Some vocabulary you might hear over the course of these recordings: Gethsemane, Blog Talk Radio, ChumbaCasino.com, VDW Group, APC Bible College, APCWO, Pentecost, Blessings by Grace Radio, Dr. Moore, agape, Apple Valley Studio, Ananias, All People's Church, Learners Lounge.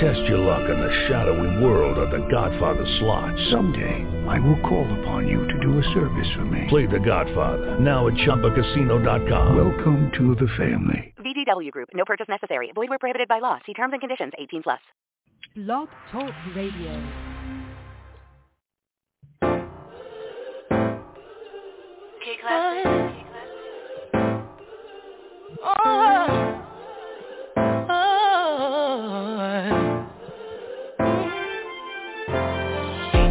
Test your luck in the shadowy world of The Godfather slot. Someday, I will call upon you to do a service for me. Play The Godfather, now at ChumbaCasino.com. Welcome to the family. VDW Group. No purchase necessary. Void where prohibited by law. See terms and conditions. 18+. Blog Talk Radio.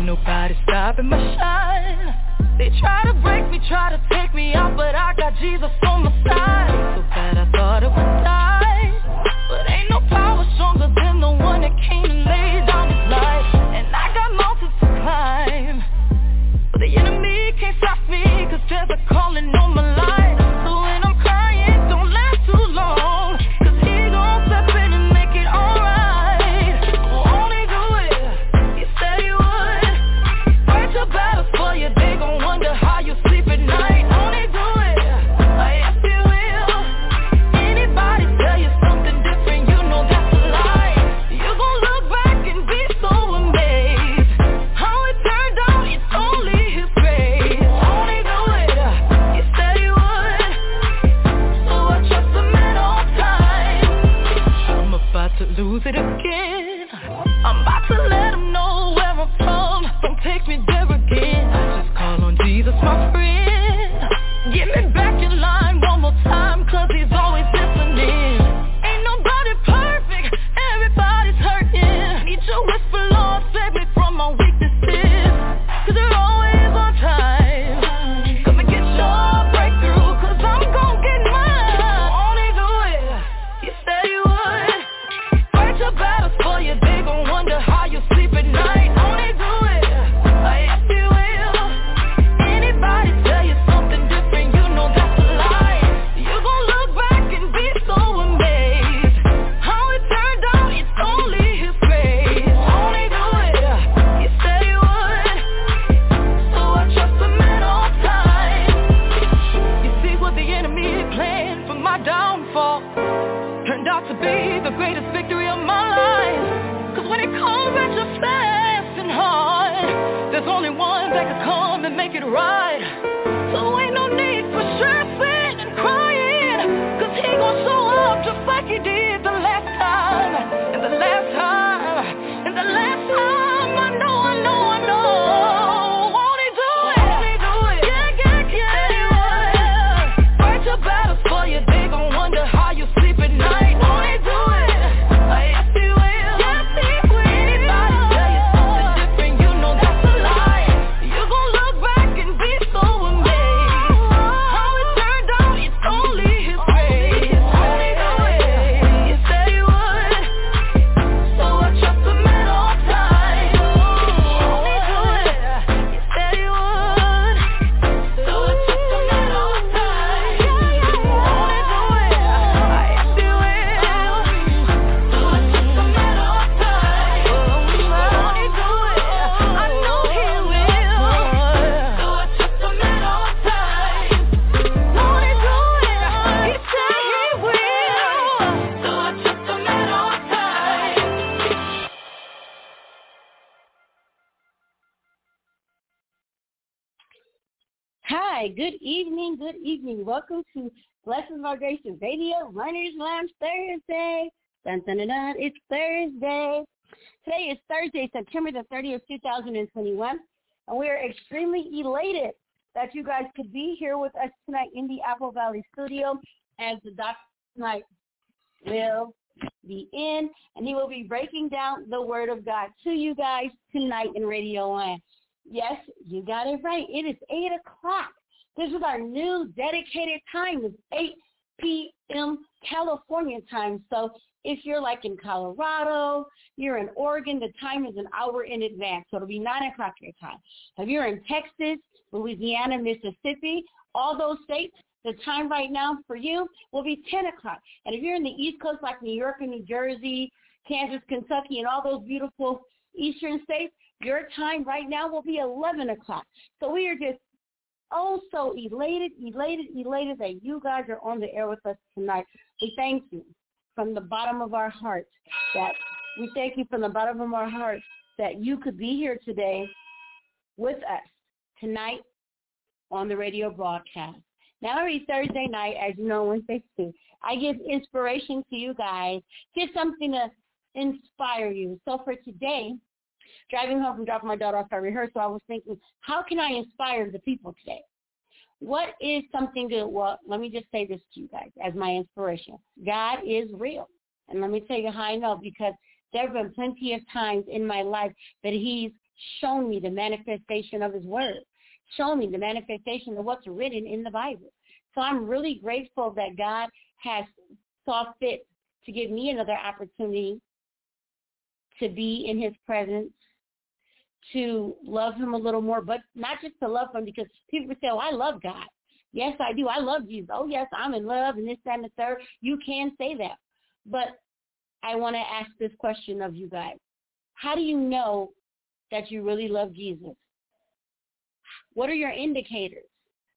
Nobody stopping my shine. They try to break me, try to take me out, but I got Jesus on my side. So bad I thought it would die, but ain't no power stronger than the one that came and laid down his life. And I got mountains to climb, but the enemy can't stop me, cause there's a calling on my life. So when I'm crying, don't last too long, cause he gon' step in and make it alright. Lose it again. I'm about to let them know where I'm from. Don't take me there again. I just call on Jesus, my friend. Get me back in line one more time, cause he's always listening. Ain't nobody perfect, everybody's hurting. Need your whisper, Lord, save me from my weaknesses, cause they're always on time. Come and get your breakthrough, cause I'm gon' get mine. Only do it, you said you would. Your battles for you, they gon' wonder how you sleep at night. Only do it, yes you will. Anybody tell you something different, you know that's a lie. You gon' look back and be so amazed, how it turned out, it's only his grace. Only do it, you said you would, so I trust him at all times. You see what the enemy planned for my downfall turned out to be the greatest victory. Fast and hard, there's only one that can come and make it right. So ain't no need for stressing and crying, cause he gon' show up just like he did the last time. And the last time, and the last time, I know Good evening. Welcome to Blessings by Grace Radio, Learners Lounge Thursday. Dun, dun, dun, dun. It's Thursday. Today is Thursday, September the 30th, 2021, and we are extremely elated that you guys could be here with us tonight in the Apple Valley Studio, as the doctor tonight will be in, and he will be breaking down the Word of God to you guys tonight in Radio Land. Yes, you got it right. It is 8 o'clock. This is our new dedicated time. It's 8 p.m. California time. So if you're like in Colorado, you're in Oregon, the time is an hour in advance. So it'll be 9 o'clock your time. If you're in Texas, Louisiana, Mississippi, all those states, The time right now for you will be 10 o'clock. And if you're in the East Coast, like New York and New Jersey, Kansas, Kentucky, and all those beautiful eastern states, your time right now will be 11 o'clock. So we are just so elated that you guys are on the air with us tonight. We thank you from the bottom of our hearts that you could be here today with us tonight on the radio broadcast. Now every Thursday night, as you know, Wednesday, I give inspiration to you guys, give something to inspire you. So for today, driving home from dropping my daughter off at rehearsal, I was thinking, how can I inspire the people today? What is something good? Well, let me just say this to you guys as my inspiration. God is real. And let me tell you how I know, because there have been plenty of times in my life that he's shown me the manifestation of his word, shown me the manifestation of what's written in the Bible. So I'm really grateful that God has saw fit to give me another opportunity to be in his presence, to love him a little more, but not just to love him, because people say, oh, I love God. Yes, I do. I love Jesus. Oh, yes, I'm in love and this, that, and the third. You can say that. But I want to ask this question of you guys. How do you know that you really love Jesus? What are your indicators?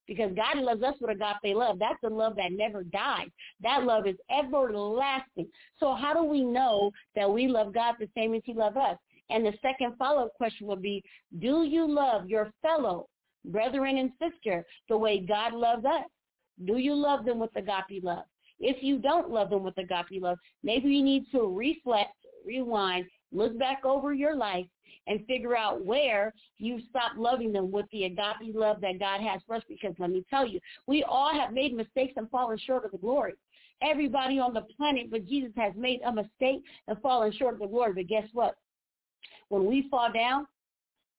Because God loves us with agape love. That's the love that never dies. That love is everlasting. So how do we know that we love God the same as he loves us? And the second follow-up question will be, do you love your fellow brethren and sister the way God loves us? Do you love them with agape love? If you don't love them with agape love, maybe you need to reflect, rewind, look back over your life and figure out where you stopped loving them with the agape love that God has for us. Because let me tell you, we all have made mistakes and fallen short of the glory. Everybody on the planet but Jesus has made a mistake and fallen short of the glory. But guess what? When we fall down,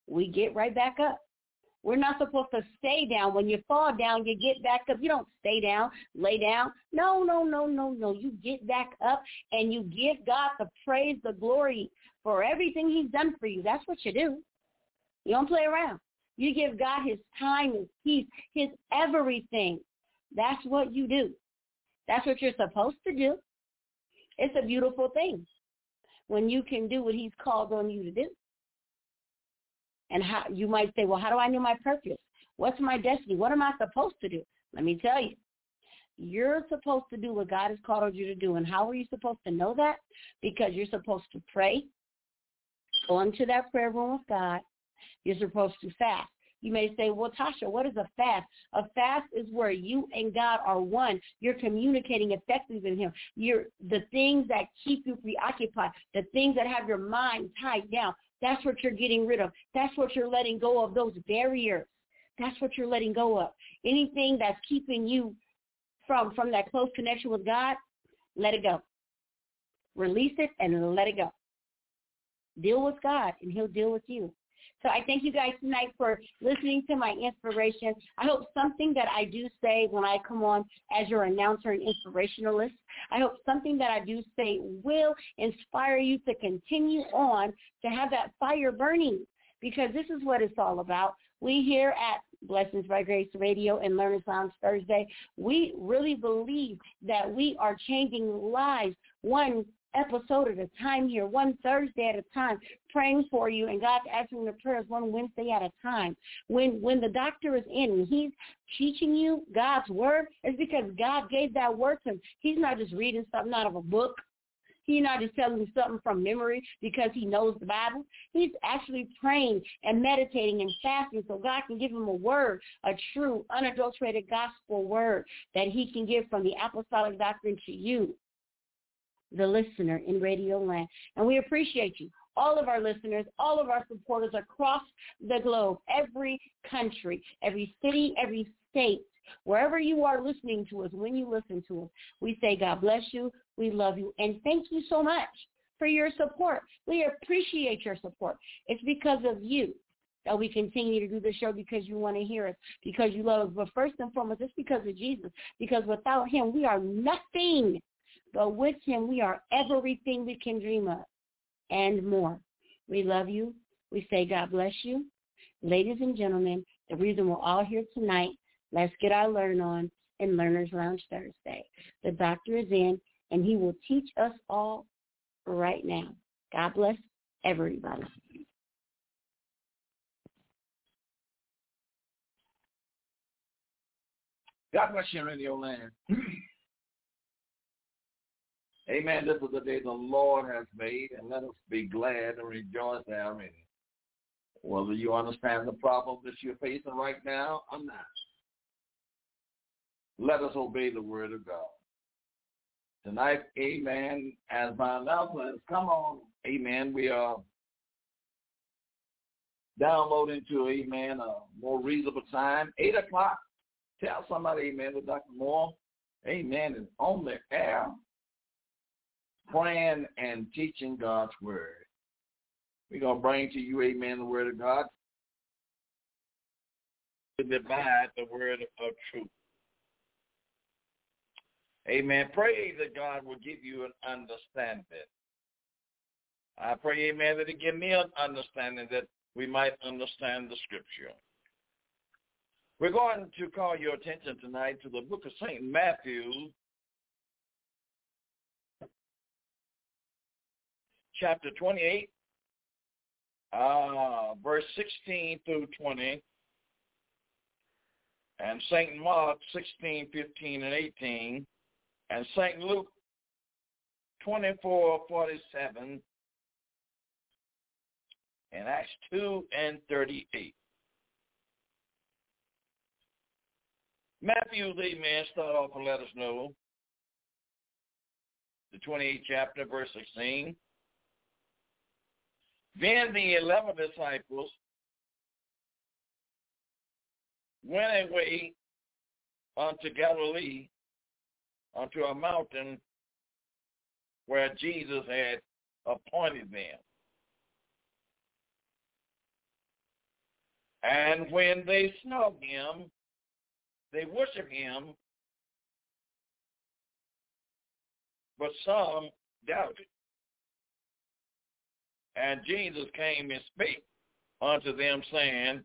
we get right back up. We're not supposed to stay down. When you fall down, you get back up. You don't stay down, lay down. No. You get back up and you give God the praise, the glory for everything he's done for you. That's what you do. You don't play around. You give God his time, his peace, his everything. That's what you do. That's what you're supposed to do. It's a beautiful thing when you can do what he's called on you to do. And how, you might say, well, how do I know my purpose? What's my destiny? What am I supposed to do? Let me tell you, you're supposed to do what God has called you to do. And how are you supposed to know that? Because you're supposed to pray, go into that prayer room with God. You're supposed to fast. You may say, well, Tasha, what is a fast? A fast is where you and God are one. You're communicating effectively with him. You're the things that keep you preoccupied, the things that have your mind tied down. That's what you're getting rid of. That's what you're letting go of, those barriers. That's what you're letting go of. Anything that's keeping you from that close connection with God, let it go. Release it and let it go. Deal with God, and he'll deal with you. So I thank you guys tonight for listening to my inspiration. I hope something that I do say when I come on as your announcer and inspirationalist, I hope something that I do say will inspire you to continue on, to have that fire burning, because this is what it's all about. We here at Blessings by Grace Radio and Learners Lounge Thursday, we really believe that we are changing lives one episode at a time here, one Thursday at a time, praying for you and God's answering the prayers one Wednesday at a time. When the doctor is in and he's teaching you God's word, it's because God gave that word to him. He's not just reading something out of a book. He's not just telling you something from memory because he knows the Bible. He's actually praying and meditating and fasting so God can give him a word, a true, unadulterated gospel word that he can give from the apostolic doctrine to you, the listener in Radio Land. And we appreciate you, all of our listeners, all of our supporters across the globe, every country, every city, every state, wherever you are listening to us, when you listen to us, we say God bless you, we love you, and thank you so much for your support. We appreciate your support. It's because of you that we continue to do the show, because you want to hear us, because you love us. But first and foremost, it's because of Jesus, because without him, we are nothing. But with him, we are everything we can dream of and more. We love you. We say God bless you. Ladies and gentlemen, the reason we're all here tonight, let's get our learn on and Learners Lounge Thursday. The doctor is in, and he will teach us all right now. God bless everybody. God bless you, Radio Land. Amen. This is the day the Lord has made, and let us be glad and rejoice therein. Whether you understand the problem that you're facing right now or not, let us obey the word of God. Tonight, amen, as my announcement has come on, amen, we are downloading to, amen, a more reasonable time, 8 o'clock. Tell somebody, amen, with Dr. Moore, amen, is on the air, praying and teaching God's word. We're going to bring to you, amen, the word of God to divide the word of truth. Amen. Pray that God will give you an understanding. I pray, amen, that he give me an understanding that we might understand the scripture. We're going to call your attention tonight to the book of St. Matthew, chapter 28, verse 16 through 20, and St. Mark 16, 15, and 18, and St. Luke 24, 47, and Acts 2 and 38. Matthew, amen, start off and let us know. The 28th chapter, verse 16. Then the 11 disciples went away unto Galilee, unto a mountain where Jesus had appointed them. And when they saw him, they worshiped him, but some doubted. And Jesus came and spake unto them, saying,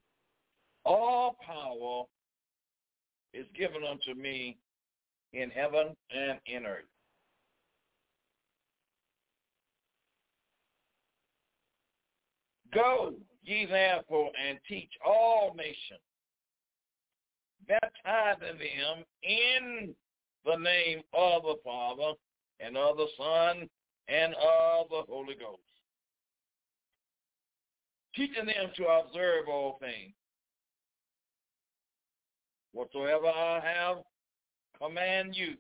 all power is given unto me in heaven and in earth. Go ye therefore and teach all nations, baptizing them in the name of the Father and of the Son and of the Holy Ghost, teaching them to observe all things whatsoever I have command you.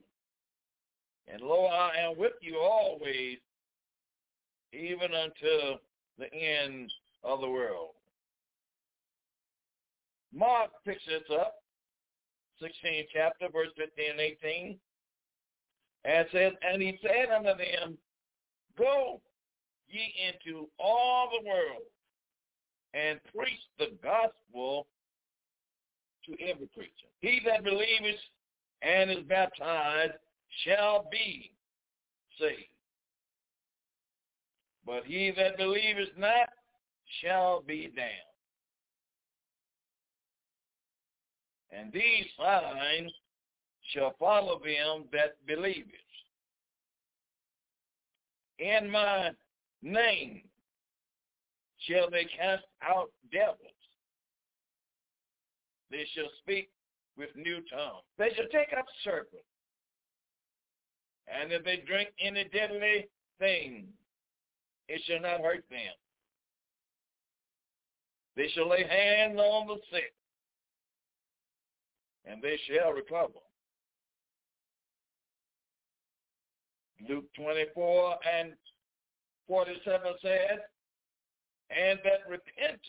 And lo, I am with you always, even unto the end of the world. Mark picks this up, 16th chapter, verse 15 and 18, and says, and he said unto them, go ye into all the world, and preach the gospel to every creature. He that believeth and is baptized shall be saved. But he that believeth not shall be damned. And these signs shall follow them that believeth. In my name shall they cast out devils. They shall speak with new tongues. They shall take up serpents. And if they drink any deadly thing, it shall not hurt them. They shall lay hands on the sick, and they shall recover. Luke 24 and 47 says, and that repentance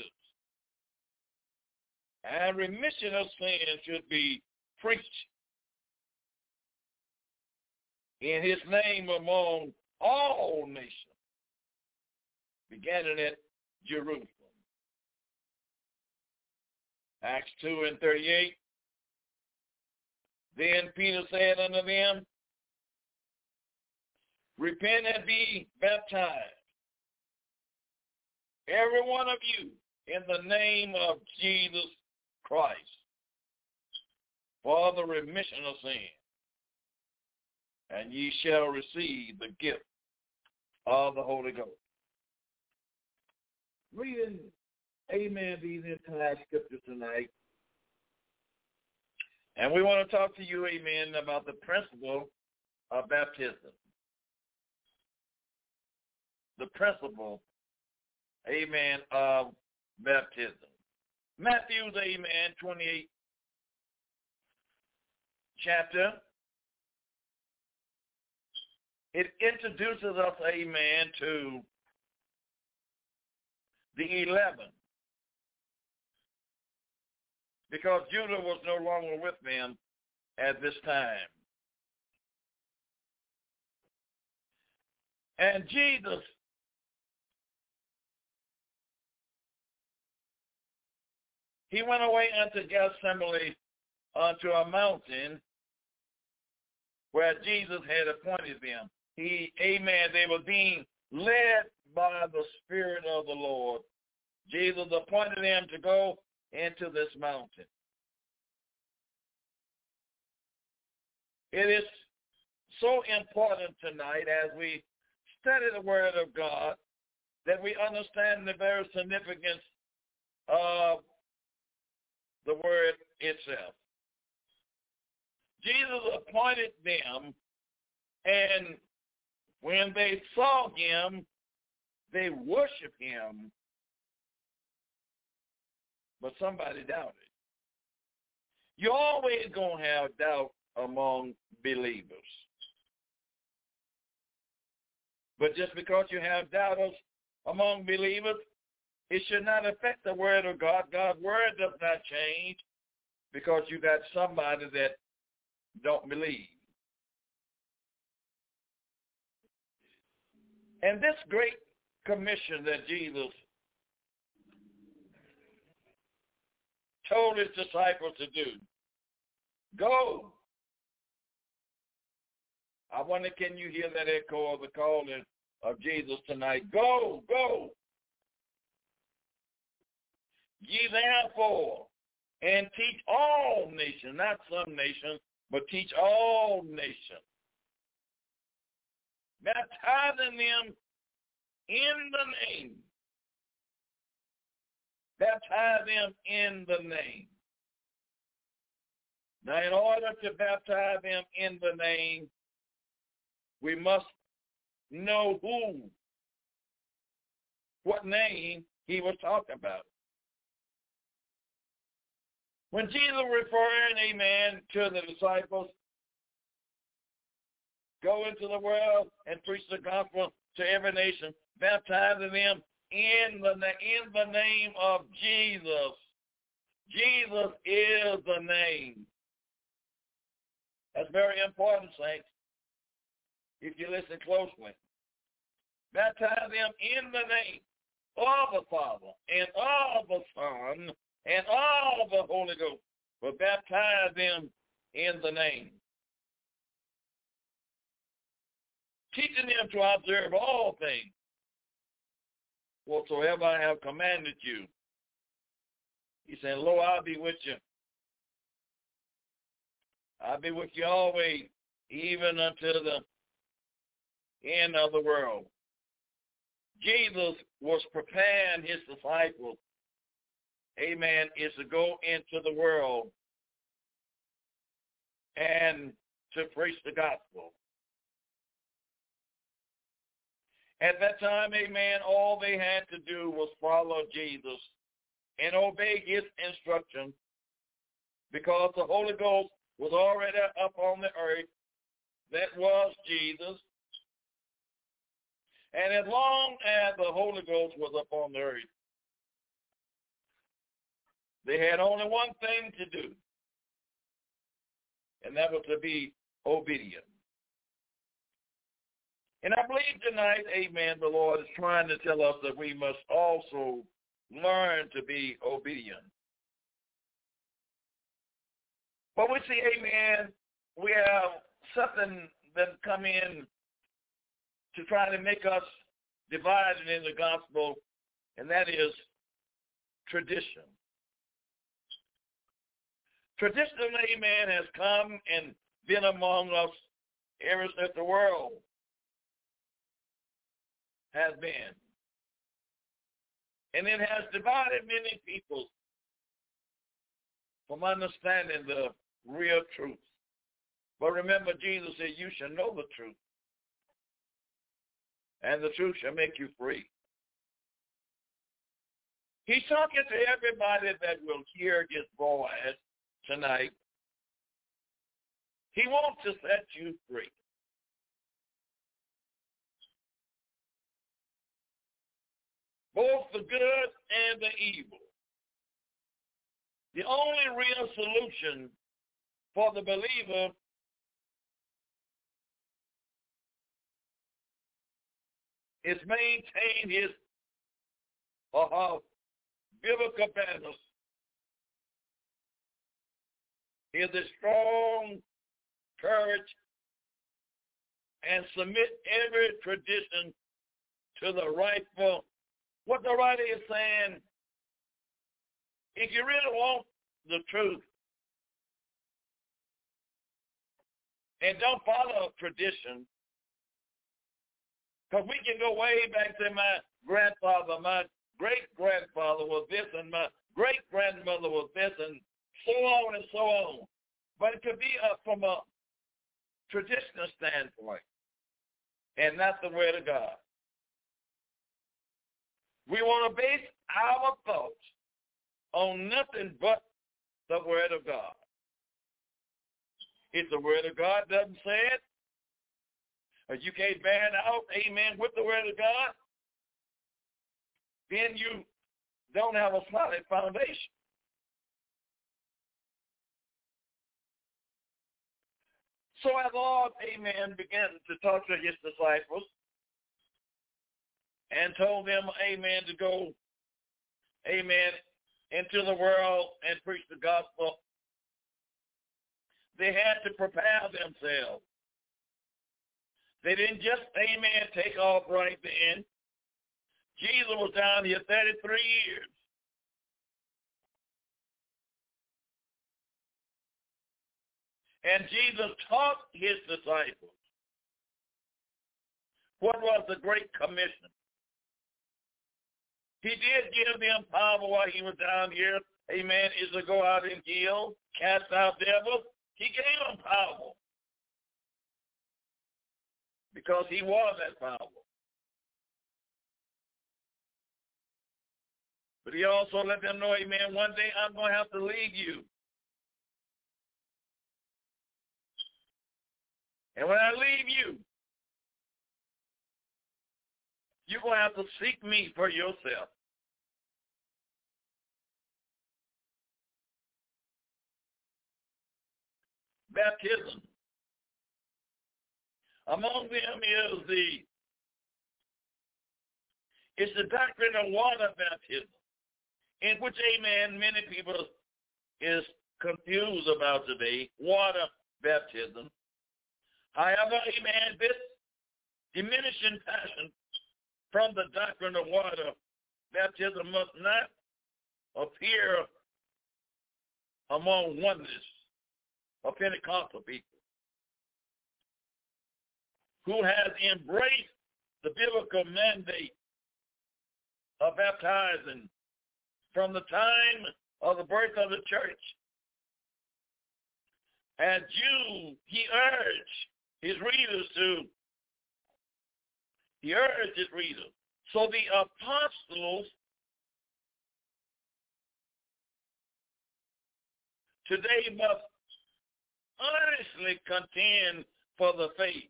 and remission of sin should be preached in his name among all nations, beginning at Jerusalem. Acts 2 and 38. Then Peter said unto them, repent and be baptized, every one of you, in the name of Jesus Christ, for the remission of sin, and ye shall receive the gift of the Holy Ghost. Reading, amen, these entire scriptures tonight. And we want to talk to you, amen, about the principle of baptism. The principle, amen, of baptism. Matthew, amen, 28th chapter. It introduces us, amen, to the 11, because Judah was no longer with them at this time. And Jesus he went away unto Gethsemane, unto a mountain where Jesus had appointed them. He, amen, they were being led by the Spirit of the Lord. Jesus appointed them to go into this mountain. It is so important tonight as we study the Word of God that we understand the very significance of the word itself. Jesus appointed them, and when they saw him, they worshiped him, but somebody doubted. You're always going to have doubt among believers. But just because you have doubters among believers, it should not affect the word of God. God's word does not change because you got somebody that don't believe. And this great commission that Jesus told his disciples to do, go. I wonder, can you hear that echo of the calling of Jesus tonight? Go, go. Ye therefore, and teach all nations, not some nations, but teach all nations, baptizing them in the name. Baptize them in the name. Now, in order to baptize them in the name, we must know who, what name he was talking about. When Jesus referring, amen, to the disciples, go into the world and preach the gospel to every nation, baptizing them in the name of Jesus. Jesus is the name. That's very important, saints, if you listen closely. Baptize them in the name of the Father and of the Son and of the Holy Ghost, but baptize them in the name. Teaching them to observe all things whatsoever I have commanded you. He said, lo, I'll be with you. I'll be with you always, even until the end of the world. Jesus was preparing his disciples, amen, is to go into the world and to preach the gospel. At that time, amen, all they had to do was follow Jesus and obey his instruction because the Holy Ghost was already up on the earth. That was Jesus. And as long as the Holy Ghost was up on the earth, they had only one thing to do, and that was to be obedient. And I believe tonight, amen, the Lord is trying to tell us that we must also learn to be obedient. But we see, amen, we have something that come in to try to make us divided in the gospel, and that is tradition. Traditional amen has come and been among us ever since the world has been. And it has divided many people from understanding the real truth. But remember, Jesus said, you shall know the truth, and the truth shall make you free. He's talking to everybody that will hear his voice tonight. He wants to set you free. Both the good and the evil. The only real solution for the believer is maintain his or her biblical balance. Is a strong courage and submit every tradition to the rightful. What the writer is saying, if you really want the truth and don't follow a tradition, because we can go way back to my grandfather, my great-grandfather was this, and my great-grandmother was this, and so on and so on. But it could be from a traditional standpoint and not the word of God. We want to base our thoughts on nothing but the Word of God. If the Word of God doesn't say it, or you can't bear it out, amen, with the Word of God, then you don't have a solid foundation. So our Lord, amen, began to talk to his disciples, and told them, amen, to go, amen, into the world and preach the gospel. They had to prepare themselves. They didn't just, amen, take off right then. Jesus was down here 33 years. And Jesus taught his disciples what was the Great Commission. He did give them power while he was down here, amen, is to go out and heal, cast out devils. He gave them power because he was that power. But he also let them know, amen, one day I'm going to have to leave you. And when I leave you, you're going to have to seek me for yourself. Baptism. Among them is the doctrine of water baptism, in which, amen, many people is confused about today, water baptism. However, amen, this diminishing passion from the doctrine of water baptism must not appear among oneness or Pentecostal people who has embraced the biblical mandate of baptizing from the time of the birth of the church. And he urged his readers So the apostles today must earnestly contend for the faith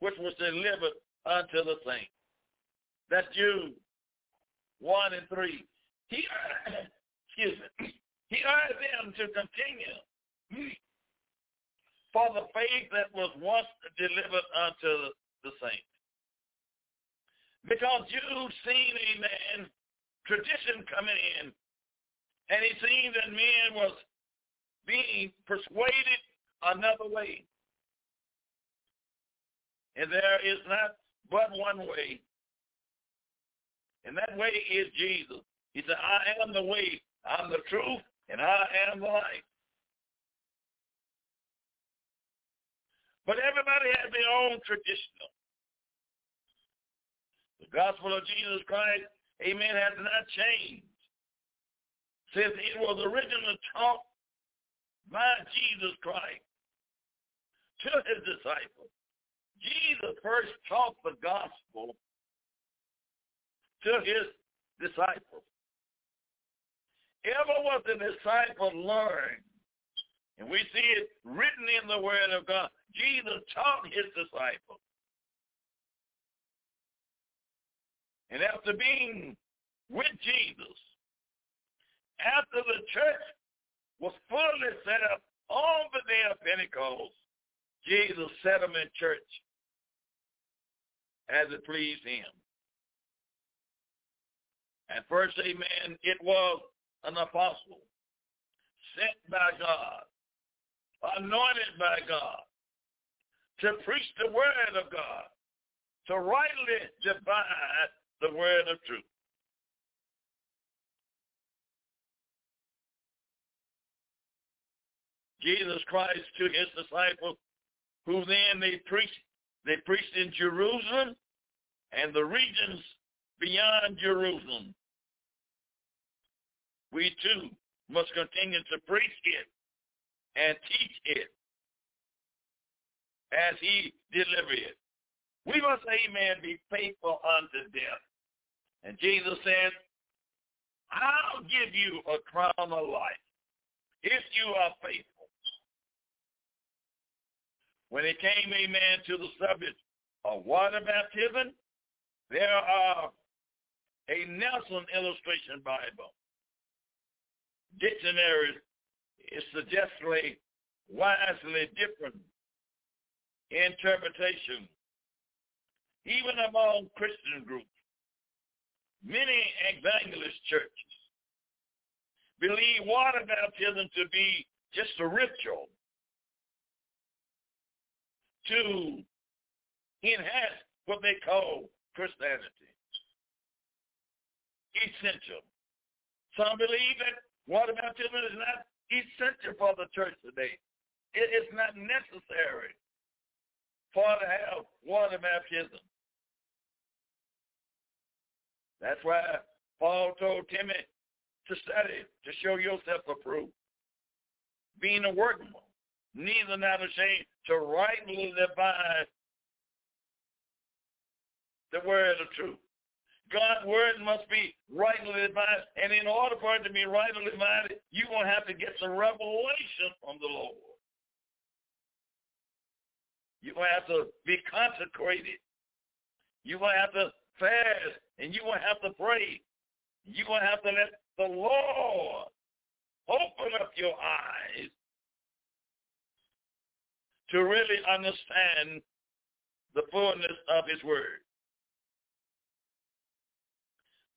which was delivered unto the saints. That's Jude 1 and 3. He urged them to continue for the faith that was once delivered unto the saints. Because you've seen, amen, tradition coming in, and he seen that men was being persuaded another way. And there is not but one way. And that way is Jesus. He said, I am the way, I'm the truth, and I am life. But everybody has their own traditional. The gospel of Jesus Christ, amen, has not changed. Since it was originally taught by Jesus Christ to his disciples, Jesus first taught the gospel to his disciples. Ever was the disciple learned, and we see it written in the Word of God, Jesus taught his disciples. And after being with Jesus, after the church was fully set up on the day of Pentecost, Jesus set them in church as it pleased him. At first, amen, it was an apostle sent by God, anointed by God, to preach the word of God, to rightly divide the word of truth. Jesus Christ to his disciples, who then they preached in Jerusalem and the regions beyond Jerusalem. We too must continue to preach it and teach it as he delivered it. We must, amen, be faithful unto death. And Jesus said, I'll give you a crown of life if you are faithful. When it came, amen, to the subject of water baptism, there are a Nelson Illustration Bible. Dictionaries is suggestively, wisely different interpretation, even among Christian groups. Many evangelist churches believe water baptism to be just a ritual to enhance what they call Christianity. Essential. Some believe that water baptism is not essential for the church today. It is not necessary for to have water baptism. That's why Paul told Timothy to study, to show yourself approved, being a workman, neither not ashamed, to rightly divide the word of truth. God's word must be rightly divided, and in order for it to be rightly divided, you're going to have to get some revelation from the Lord. You're going to have to be consecrated. You're going to have to fast, and you're going to have to pray. You're going to have to let the Lord open up your eyes to really understand the fullness of his word.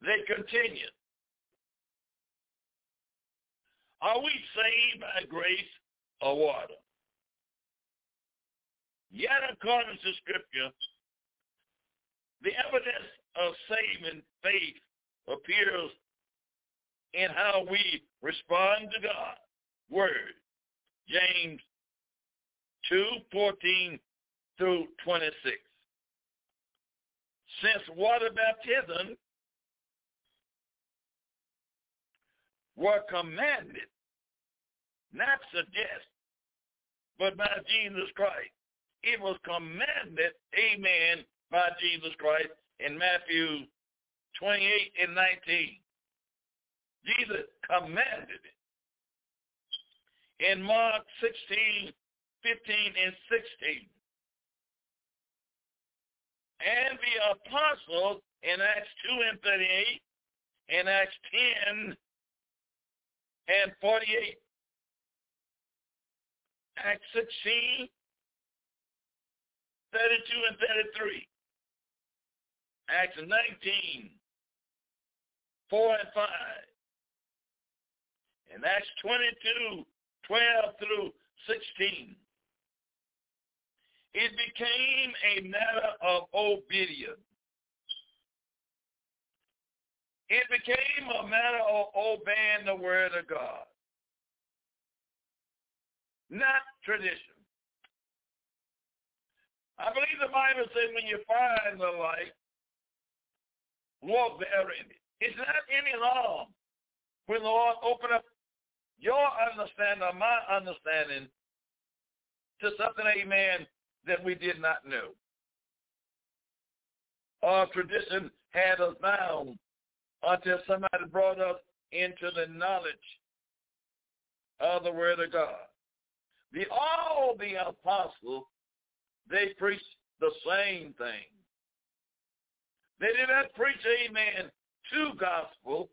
They continue. Are we saved by grace or water? Yet according to Scripture, the evidence of saving faith appears in how we respond to God's word. James 2:14 through 26. Since water baptism were commanded, not suggested, but by Jesus Christ. It was commanded, amen, by Jesus Christ in Matthew 28 and 19. Jesus commanded it. In Mark 16, 15 and 16. And the apostles in Acts 2 and 38, and Acts 10 and 48. Acts 16, 32 and 33. Acts 19, 4 and 5. And Acts 22, 12 through 16. It became a matter of obedience. It became a matter of obeying the word of God. not tradition. I believe the Bible says when you find the light, walk therein. It's not any harm when the Lord open up your understanding or my understanding to something, amen, that we did not know. Our tradition had us bound until somebody brought us into the knowledge of the Word of God. All the apostles, they preached the same thing. They did not preach, amen, two gospel,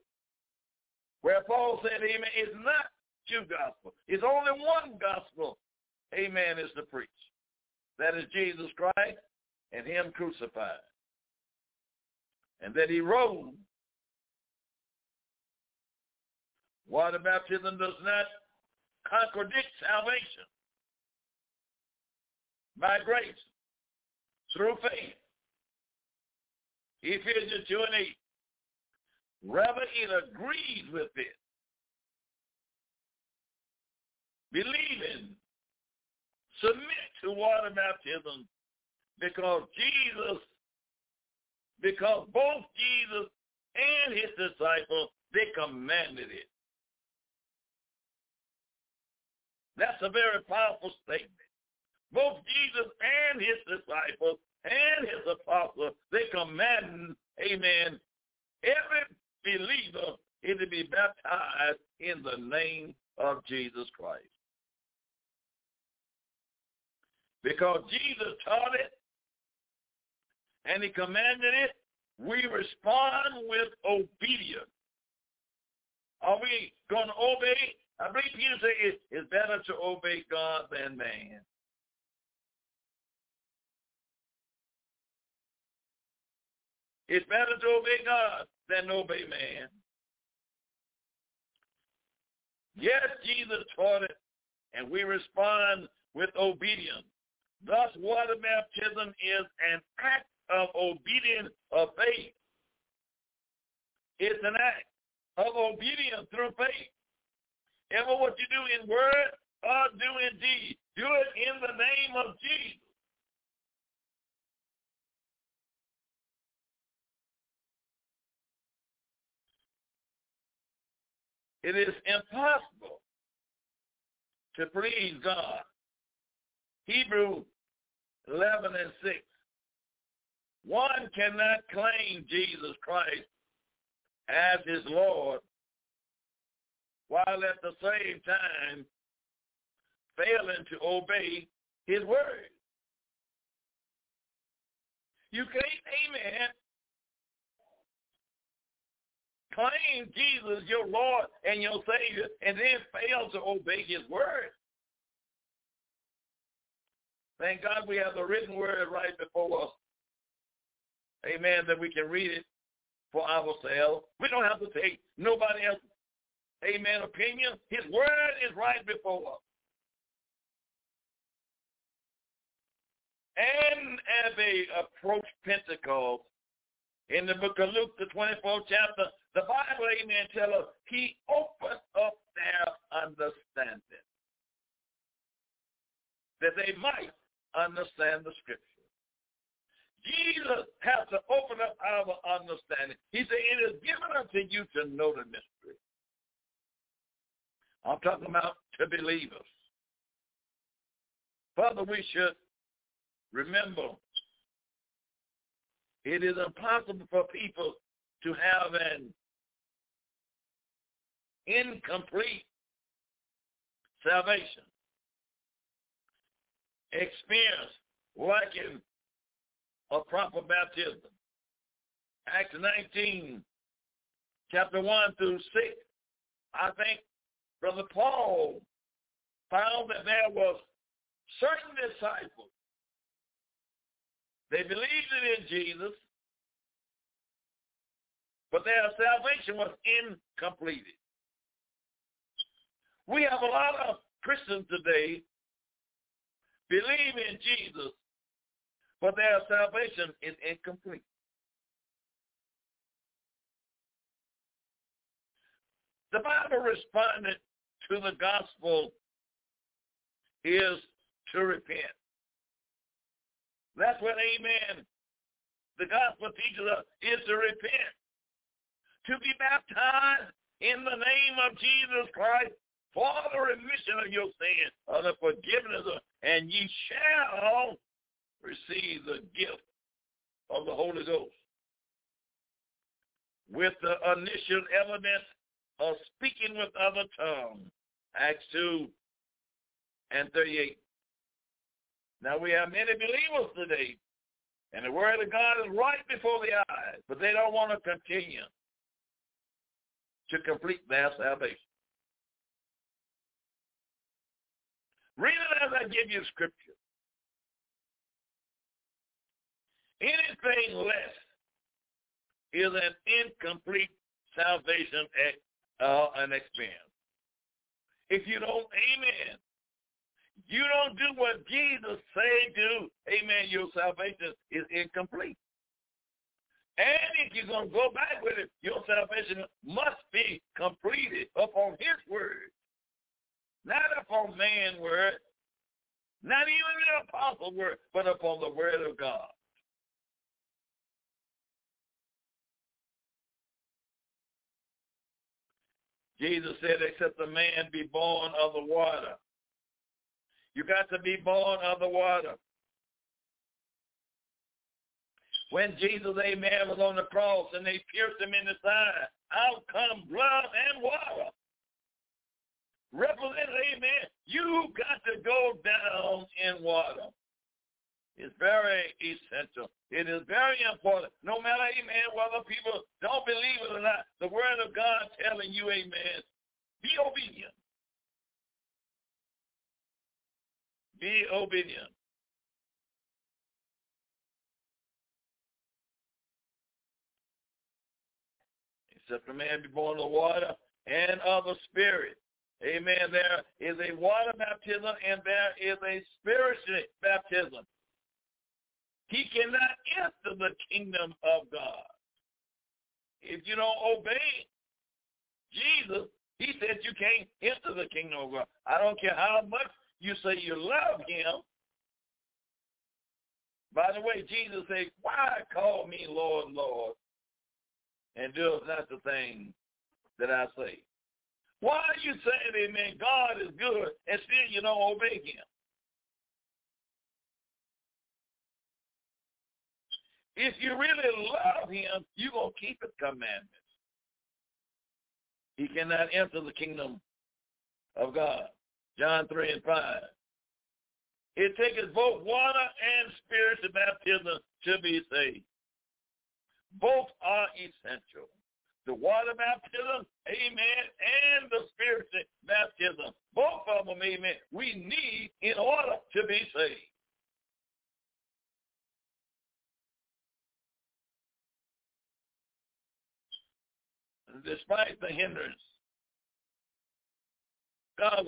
where Paul said, amen, it's not two gospel. It's only one gospel, amen, is to preach. That is Jesus Christ and him crucified. And that he rose. Water baptism does not contradict salvation by grace through faith. Ephesians 2:8. Rather, it agrees with it. Believing, submit to water baptism because both Jesus and his disciples, they commanded it. That's a very powerful statement. Both Jesus and his disciples and his apostles, they command, amen, every believer is to be baptized in the name of Jesus Christ. Because Jesus taught it and he commanded it, we respond with obedience. Are we going to obey? I believe Peter said it's better to obey God than man. It's better to obey God than obey man. Yes, Jesus taught it, and we respond with obedience. Thus, water baptism is an act of obedience of faith. It's an act of obedience through faith. Ever what you do in word or do in deed, do it in the name of Jesus. It is impossible to please God. Hebrews 11:6. One cannot claim Jesus Christ as his Lord while at the same time failing to obey his word. You can't, amen, claim Jesus, your Lord and your Savior, and then fail to obey his word. Thank God we have the written word right before us. Amen, that we can read it for ourselves. We don't have to take nobody else's, amen, opinion. His word is right before us. And as they approach Pentecost, in the book of Luke, the 24th chapter, the Bible, amen, tells us he opened up their understanding that they might understand the scripture. Jesus has to open up our understanding. He said, it is given unto you to know the mystery. I'm talking about to believers. Father, we should remember it is impossible for people to have an incomplete salvation experience lacking a proper baptism. Acts 19, chapter 1 through 6, I think Brother Paul found that there was certain disciples. They believed in Jesus, but their salvation was incomplete. We have a lot of Christians today believe in Jesus, but their salvation is incomplete. The Bible responded to the gospel is to repent. That's what, amen, the gospel teaches us, is to repent, to be baptized in the name of Jesus Christ for the remission of your sins, of the forgiveness of, and ye shall receive the gift of the Holy Ghost with the initial evidence of speaking with other tongues, Acts 2 and 38. Now, we have many believers today, and the word of God is right before their eyes, but they don't want to continue to complete their salvation. Read it as I give you scripture. Anything less is an incomplete salvation an expense. If you don't, amen, you don't do what Jesus said do, amen, your salvation is incomplete. And if you're going to go back with it, your salvation must be completed upon his word, not upon man's word, not even the apostle's word, but upon the word of God. Jesus said, except a man be born of the water. You got to be born of the water. When Jesus, amen, was on the cross and they pierced him in the side, out come blood and water. Represent, amen, you got to go down in water. It's very essential. It is very important. No matter, amen, whether people don't believe it or not, the word of God telling you, amen, be obedient. Be obedient. Except a man be born of water and of the Spirit. Amen. There is a water baptism and there is a spiritual baptism. He cannot enter the kingdom of God. If you don't obey Jesus, he said you can't enter the kingdom of God. I don't care how much you say you love him. By the way, Jesus said, why call me Lord, Lord, and do not the thing that I say? Why are you saying, amen, God is good, and still you don't obey him? If you really love him, you're going to keep his commandments. He cannot enter the kingdom of God. John 3 and 5. It takes both water and spiritual baptism to be saved. Both are essential. The water baptism, amen, and the spiritual baptism. Both of them, amen, we need in order to be saved. Despite the hindrance, God's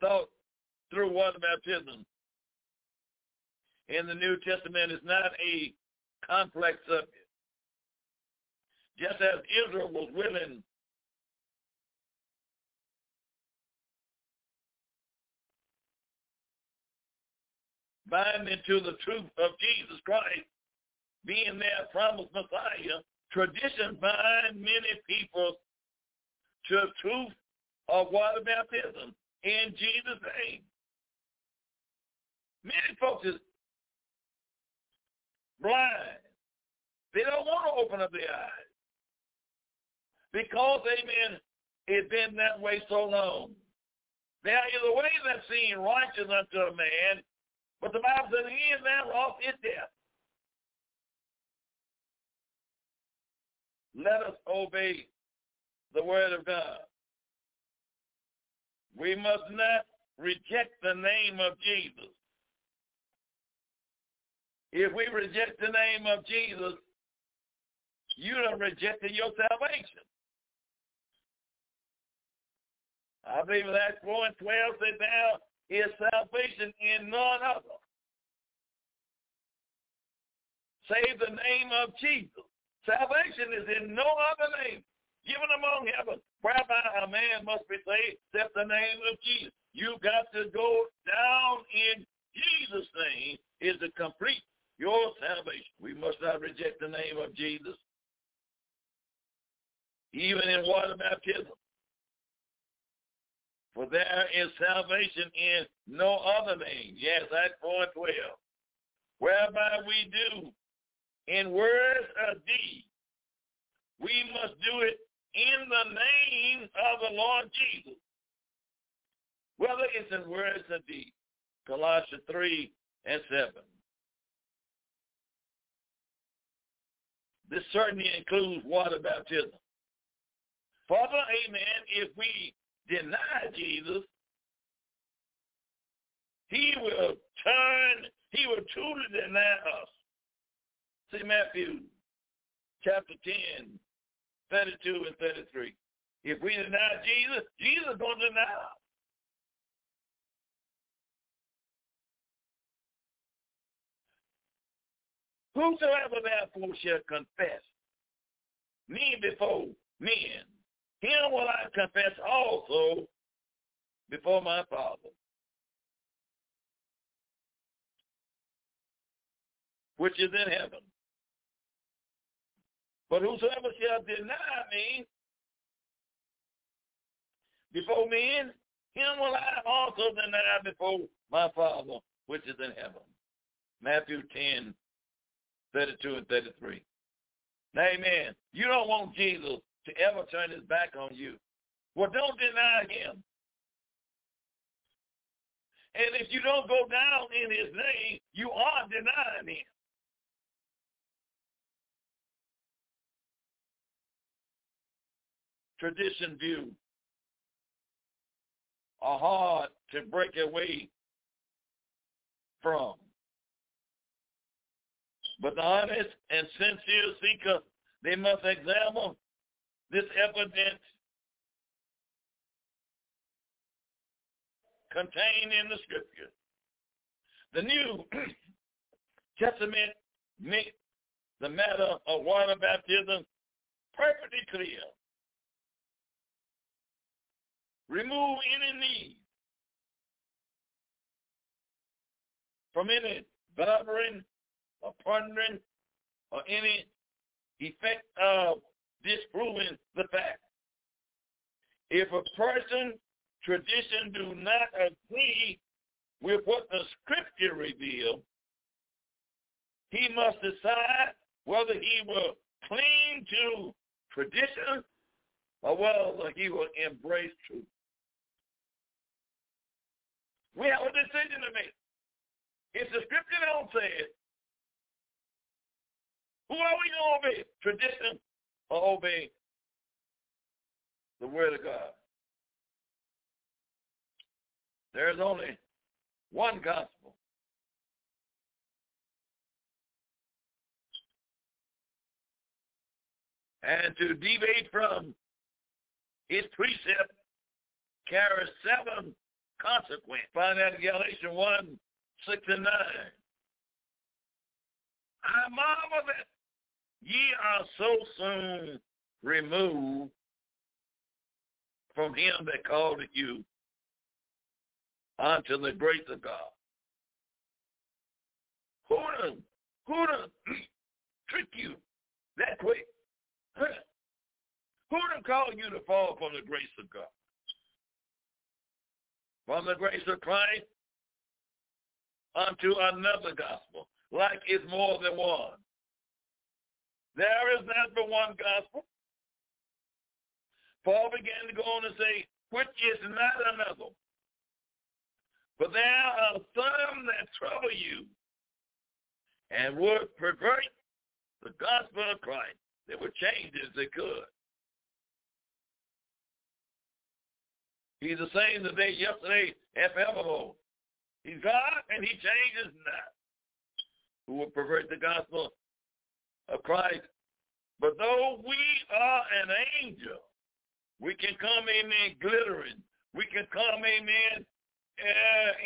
thought through water baptism in the New Testament is not a complex subject. Just as Israel was willing binding to the truth of Jesus Christ, being their promised Messiah, tradition binds many people to the truth of water baptism in Jesus' name. Many folks is blind. They don't want to open up their eyes because, amen, it's been that way so long. Now, the way that seems righteous unto a man, but the Bible says he is now off his death. Let us obey the word of God. We must not reject the name of Jesus. If we reject the name of Jesus, you have rejected your salvation. I believe Acts 4 and 12 says now is salvation in none other. Save the name of Jesus. Salvation is in no other name. given among heaven, whereby a man must be saved, except the name of Jesus. You've got to go down in Jesus' name is to complete your salvation. We must not reject the name of Jesus, even in water baptism. For there is salvation in no other name. Yes, that's 4:12. Whereby we do in words or deeds, we must do it in the name of the Lord Jesus, whether it's in words or deeds. Colossians 3:7. This certainly includes water baptism. Father, amen, if we deny Jesus, he will truly deny us. See Matthew chapter 10:32-33. If we deny Jesus, Jesus is going to deny us. Whosoever therefore shall confess me before men, him will I confess also before my Father, which is in heaven. But whosoever shall deny me before men, him will I also deny before my Father, which is in heaven. Matthew 10:32-33. Now, amen. You don't want Jesus to ever turn his back on you. Well, don't deny him. And if you don't go down in his name, you are denying him. Tradition view are hard to break away from. But the honest and sincere seeker, they must examine this evidence contained in the Scripture. The New Testament makes the matter of water baptism perfectly clear. Remove any need from any bothering or pondering or any effect of disproving the fact. If a person, tradition do not agree with what the Scripture reveals, he must decide whether he will cling to tradition or whether he will embrace truth. We have a decision to make. If the Scripture don't say it, who are we going to obey? Tradition or obey the Word of God? There is only one gospel. And to deviate from its precept carries 7 consequences. Find that in Galatians 1:6-9. I marvel that ye are so soon removed from him that called you unto the grace of God. Who done trick you that quick? Who done call you to fall from the grace of God? From the grace of Christ unto another gospel, like it's more than one. There is not but one gospel. Paul began to go on and say, which is not another. But there are some that trouble you and would pervert the gospel of Christ. They would change it if they could. He's the same today, yesterday, and forevermore. He's God and he changes not. Who will pervert the gospel of Christ. But though we are an angel, we can come, amen, glittering. We can come, amen,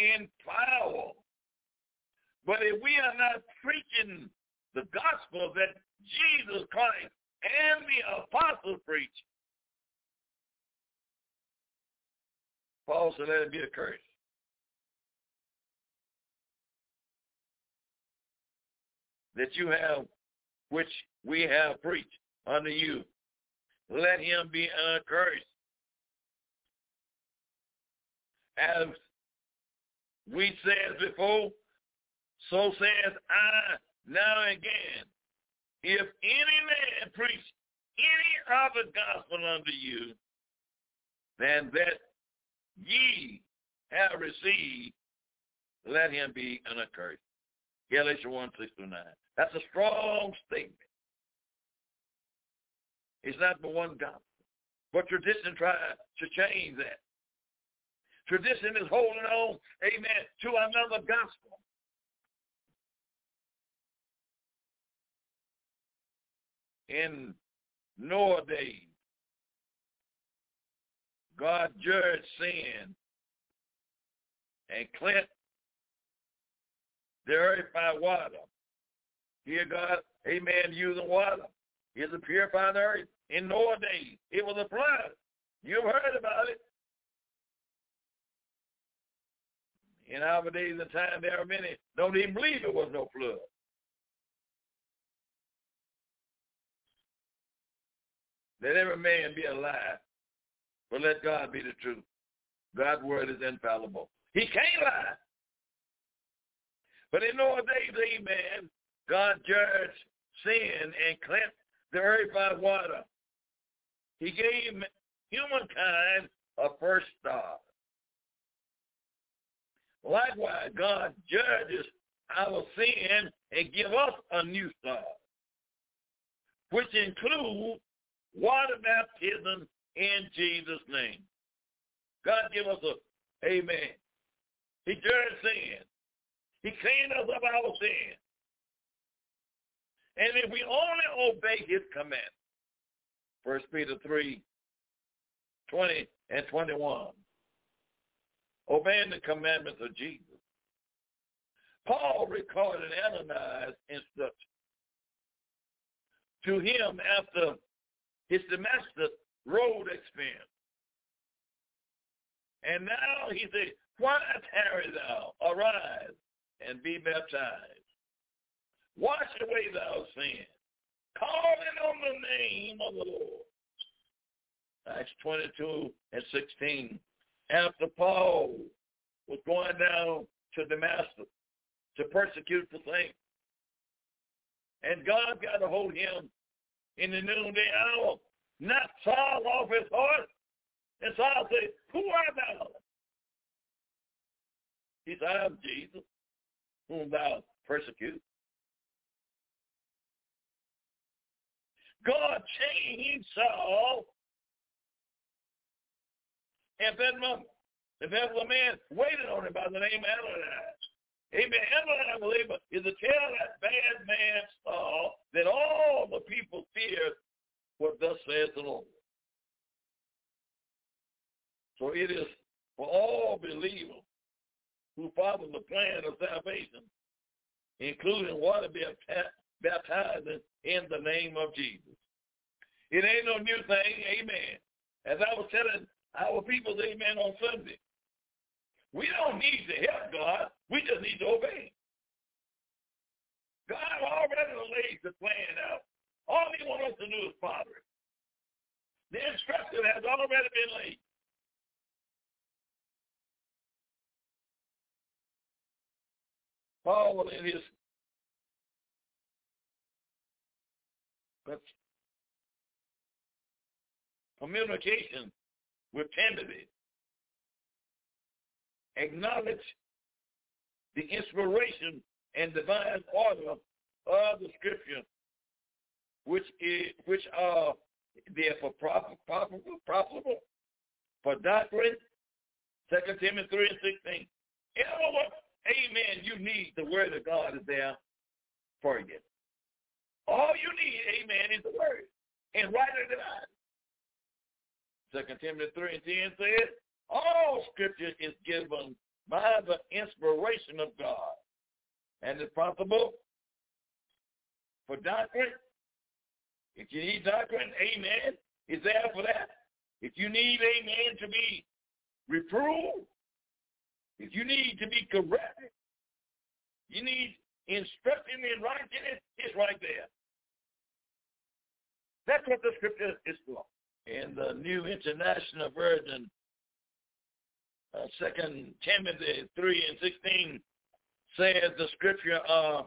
in power. But if we are not preaching the gospel that Jesus Christ and the apostles preached, Paul said, let it be a curse. That you have, which we have preached unto you, let him be accursed. As we said before, so says I now again, if any man preach any other gospel unto you than that ye have received, let him be accursed. Galatians 1:6-9. That's a strong statement. It's not but one gospel. But tradition tries to change that. Tradition is holding on, amen, to another gospel. In Noah's days, God judged sin and cleansed the earth by water. Here God, amen, using water is to purify the earth. In Noah's days, it was a flood. You've heard about it. In our days and time, there are many don't even believe there was no flood. Let every man be a liar, but let God be the truth. God's word is infallible. He can't lie. But in Noah's days, amen, God judged sin and cleansed the earth by water. He gave humankind a first start. Likewise, God judges our sin and gives us a new start, which includes water baptism in Jesus' name. God give us a, amen. He judged sin. He cleaned us of our sin. And if we only obey his command, 1 Peter 3:20-21, obeying the commandments of Jesus. Paul recorded Ananias' instruction to him after his Damascus road experience. And now he said, why tarry thou? Arise and be baptized. Wash away thou sin, calling on the name of the Lord. Acts 22:16. After Paul was going down to Damascus to persecute the saints, and God got a hold of him in the noonday hour, knocked Saul off his horse, and Saul said, who art thou? He said, I am Jesus, whom thou persecutest. God changed Saul at that moment. If that was a man waited on him by the name of Ananias. Amen. Ananias is a tell that bad man Saul that all the people feared what thus saith the Lord. So it is for all believers who follow the plan of salvation, including water baptizing in the name of Jesus. It ain't no new thing, amen. As I was telling our people, amen, on Sunday, we don't need to help God. We just need to obey. God already laid the plan out. All he wants us to do is follow it. The instruction has already been laid. Paul in his communication with Timothy acknowledge the inspiration and divine order of the scripture, which are there for profitable for doctrine, 2 Timothy 3:16. Amen. You need the word of God is there for you. All you need, amen, is the word and rightly divided. 2 Timothy 3:10 says, all scripture is given by the inspiration of God and is profitable for doctrine. If you need doctrine, amen, is there for that. If you need, amen, to be reproved, if you need to be corrected, you need instructing in righteousness, it's right there. That's what the scripture is for. In the New International Version, 2 Timothy 3:16 says the scripture are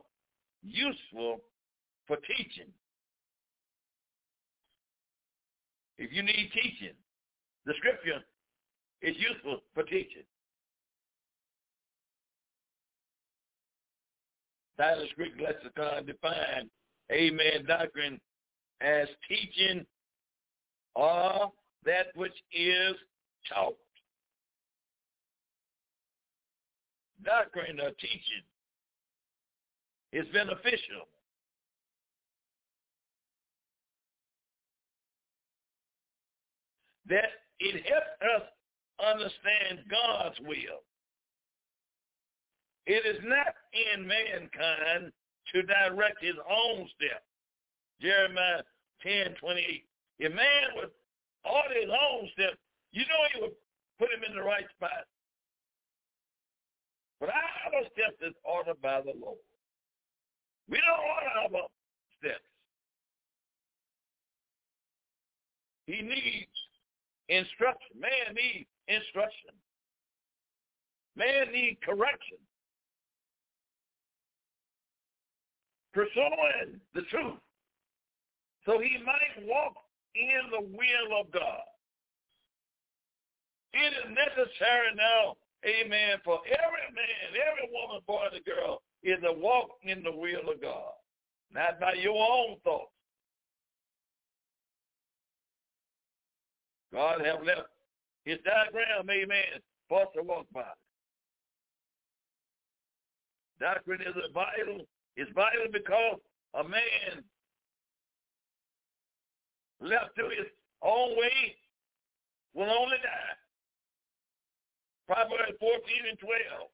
useful for teaching. If you need teaching, the scripture is useful for teaching. Tyler's Greek Lexicon defines, amen, doctrine as teaching or that which is taught. Doctrine or teaching is beneficial. That it helps us understand God's will. It is not in mankind to direct his own step. Jeremiah 10:28. If man would order his own step, you know he would put him in the right spot. But our steps is ordered by the Lord. We don't order our steps. He needs instruction. Man needs instruction. Man needs correction. Pursuing the truth so he might walk in the will of God. It is necessary now, amen, for every man, every woman, boy, and girl is to walk in the will of God, not by your own thoughts. God have left his diagram, amen, for us to walk by. Doctrine is vital. It's vital because a man left to his own way will only die. Proverbs 14:12.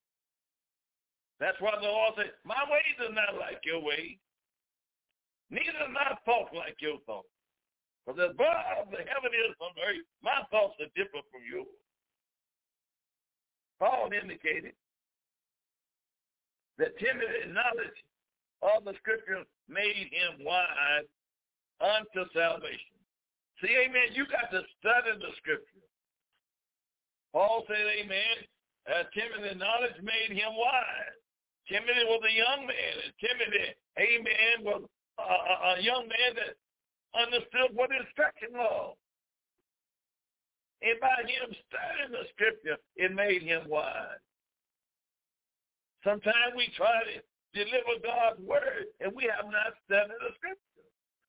That's why the Lord said, my ways are not like your ways. Neither are my thoughts like your thoughts. For as far as the heaven is from earth, my thoughts are different from yours. Paul indicated that Timothy's knowledge of the scriptures made him wise unto salvation. See, amen, you got to study the scripture. Paul said, amen, Timothy's knowledge made him wise. Timothy was a young man. And Timothy, amen, was a young man that understood what instruction was. And by him studying the scripture, it made him wise. Sometimes we try to deliver God's word, and we have not studied the scripture.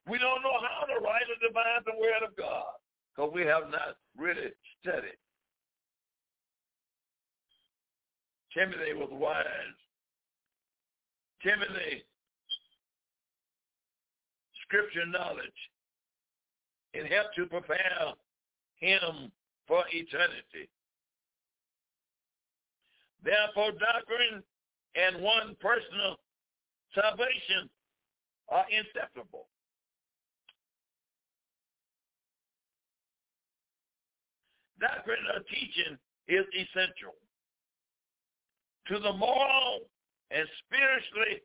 We don't know how to write or divine the word of God, because we have not really studied. Timothy was wise. Timothy, scripture knowledge, it helped to prepare him for eternity. Therefore, doctrine and one's personal salvation are inseparable. Doctrine or teaching is essential to the moral and spiritually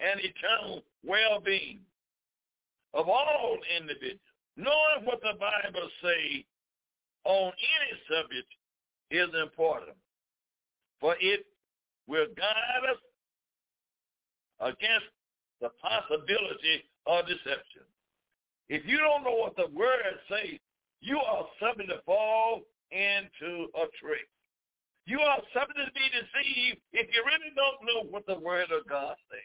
and eternal well-being of all individuals. Knowing what the Bible says on any subject is important, for it will guide us against the possibility of deception. If you don't know what the word says, you are subject to fall into a trick. You are subject to be deceived if you really don't know what the word of God says.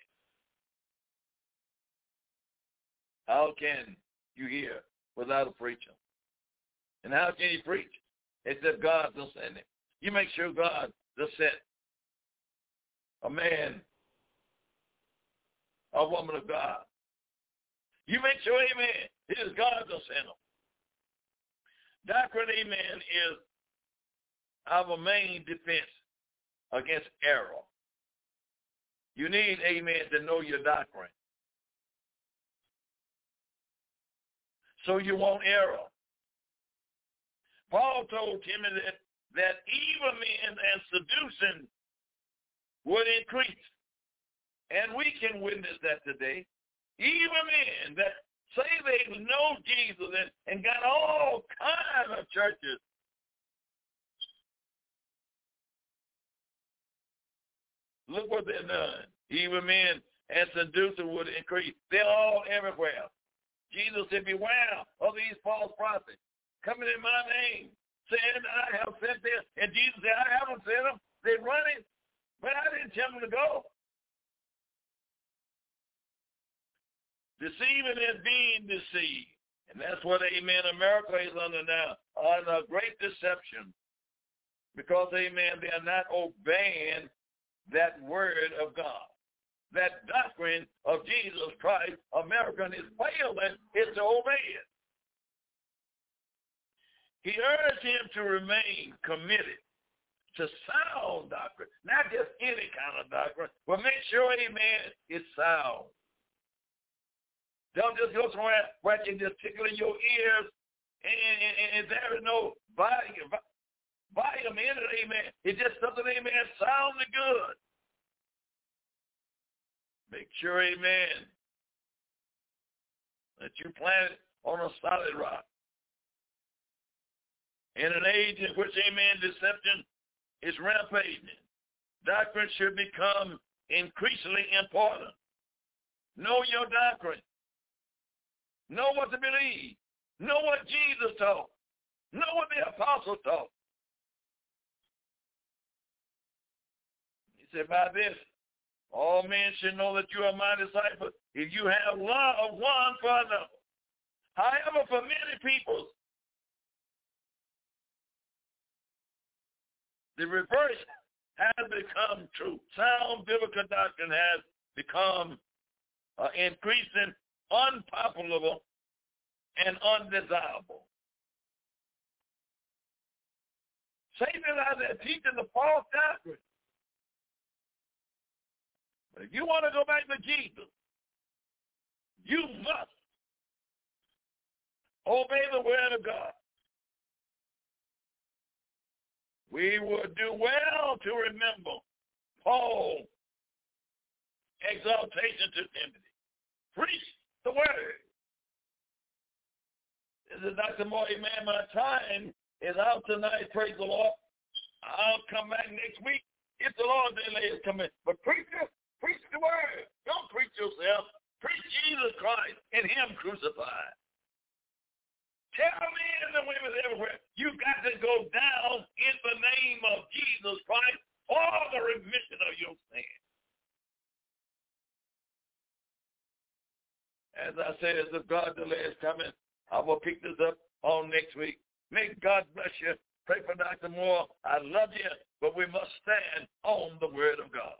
How can you hear without a preacher? And how can you preach except God doesn't send him? You make sure God doesn't send a man, a woman of God. You make sure, amen, it is God that's in them. Doctrine, amen, is our main defense against error. You need, amen, to know your doctrine, so you won't error. Paul told Timothy that evil men and seducing would increase. And we can witness that today. Evil men that say they know Jesus and got all kinds of churches. Look what they've done. Evil men and seducing would increase. They're all everywhere. Jesus said, beware of these false prophets coming in my name, saying I have sent them. And Jesus said, I haven't sent them. They're running, but I didn't tell them to go. Deceiving and being deceived. And that's what, amen, America is under now, under great deception. Because, amen, they are not obeying that word of God. That doctrine of Jesus Christ, American is failing, is to obey it. He urged him to remain committed to sound doctrine, not just any kind of doctrine, but make sure, amen, it's sound. Don't just go somewhere where you just tickling your ears and there is no volume in it, amen. It's just something, amen, sounding good. Make sure, amen, that you plant it on a solid rock. In an age in which, amen, deception is rampaging, doctrine should become increasingly important. Know your doctrine. Know what to believe. Know what Jesus taught. Know what the apostles taught. He said, by this, all men should know that you are my disciples if you have love one for another. However, for many people, the reverse has become true. Sound biblical doctrine has become increasing unpopular and undesirable. Satan is out there teaching the false doctrine. But if you want to go back to Jesus, you must obey the word of God. We would do well to remember Paul's exhortation to Timothy. Preach the word. This is Dr. Moore, man. My time is out tonight. Praise the Lord. I'll come back next week if the Lord delays coming. But preach the word. Don't preach yourself. Preach Jesus Christ and Him crucified. Tell men and women everywhere, you got to go down in the name of Jesus Christ for the remission of your sins. As I said, if God delays coming, I will pick this up on next week. May God bless you. Pray for Dr. Moore. I love you, but we must stand on the word of God.